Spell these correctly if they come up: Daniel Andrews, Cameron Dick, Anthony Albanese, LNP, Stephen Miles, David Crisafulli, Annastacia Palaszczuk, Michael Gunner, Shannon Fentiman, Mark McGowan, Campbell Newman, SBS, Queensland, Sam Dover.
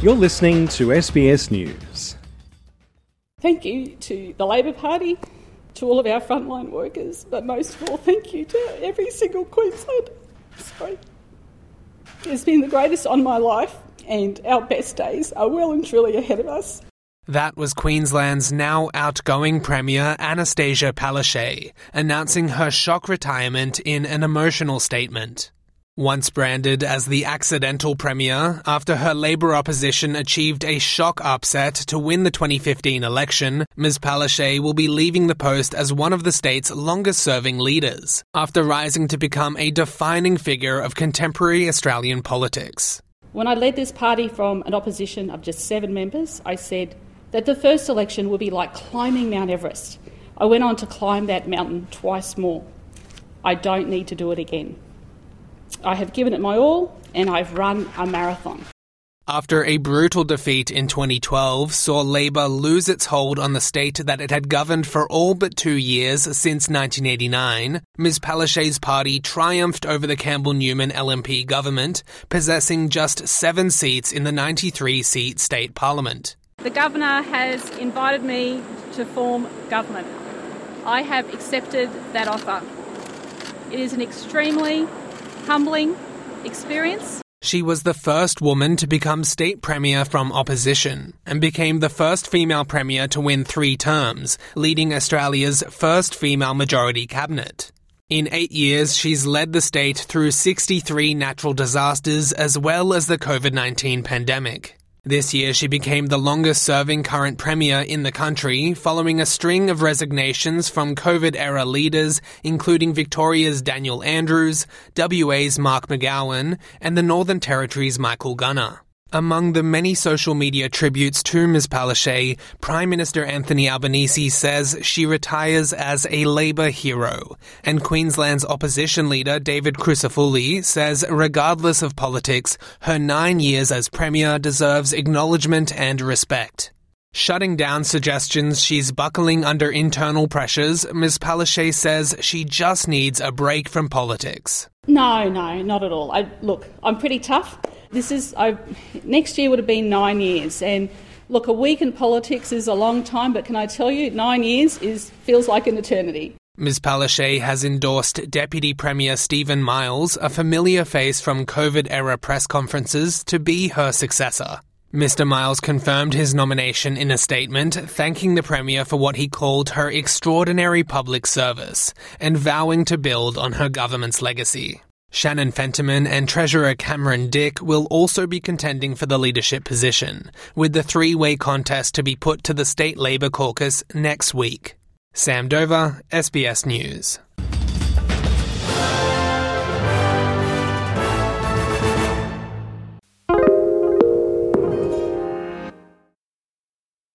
You're listening to SBS News. Thank you to the Labor Party, to all of our frontline workers, but most of all, thank you to every single Queenslander. It's been the greatest on my life, and our best days are well and truly ahead of us. That was Queensland's now outgoing Premier Annastacia Palaszczuk announcing her shock retirement in an emotional statement. Once branded as the accidental premier after her Labour opposition achieved a shock upset to win the 2015 election, Ms Palaszczuk will be leaving the post as one of the state's longest-serving leaders, after rising to become a defining figure of contemporary Australian politics. When I led this party from an opposition of just 7 members, I said that the first election would be like climbing Mount Everest. I went on to climb that mountain twice more. I don't need to do it again. I have given it my all, and I've run a marathon. After a brutal defeat in 2012 saw Labour lose its hold on the state that it had governed for all but 2 years since 1989, Ms Palaszczuk's party triumphed over the Campbell Newman LNP government, possessing just 7 seats in the 93-seat state parliament. The Governor has invited me to form government. I have accepted that offer. It is an extremely humbling experience. She was the first woman to become state premier from opposition and became the first female premier to win 3 terms, leading Australia's first female majority cabinet. In 8 years, she's led the state through 63 natural disasters as well as the COVID-19 pandemic. This year, she became the longest-serving current premier in the country, following a string of resignations from COVID-era leaders, including Victoria's Daniel Andrews, WA's Mark McGowan, and the Northern Territory's Michael Gunner. Among the many social media tributes to Ms Palaszczuk, Prime Minister Anthony Albanese says she retires as a Labour hero, and Queensland's opposition leader David Crisafulli says regardless of politics, her 9 years as Premier deserves acknowledgement and respect. Shutting down suggestions she's buckling under internal pressures, Ms Palaszczuk says she just needs a break from politics. No, not at all. I'm pretty tough. Next year would have been 9 years, and look, a week in politics is a long time, but can I tell you, 9 years feels like an eternity. Ms Palaszczuk has endorsed Deputy Premier Stephen Miles, a familiar face from COVID-era press conferences, to be her successor. Mr Miles confirmed his nomination in a statement, thanking the Premier for what he called her extraordinary public service, and vowing to build on her government's legacy. Shannon Fentiman and Treasurer Cameron Dick will also be contending for the leadership position, with the 3-way contest to be put to the State Labor Caucus next week. Sam Dover, SBS News.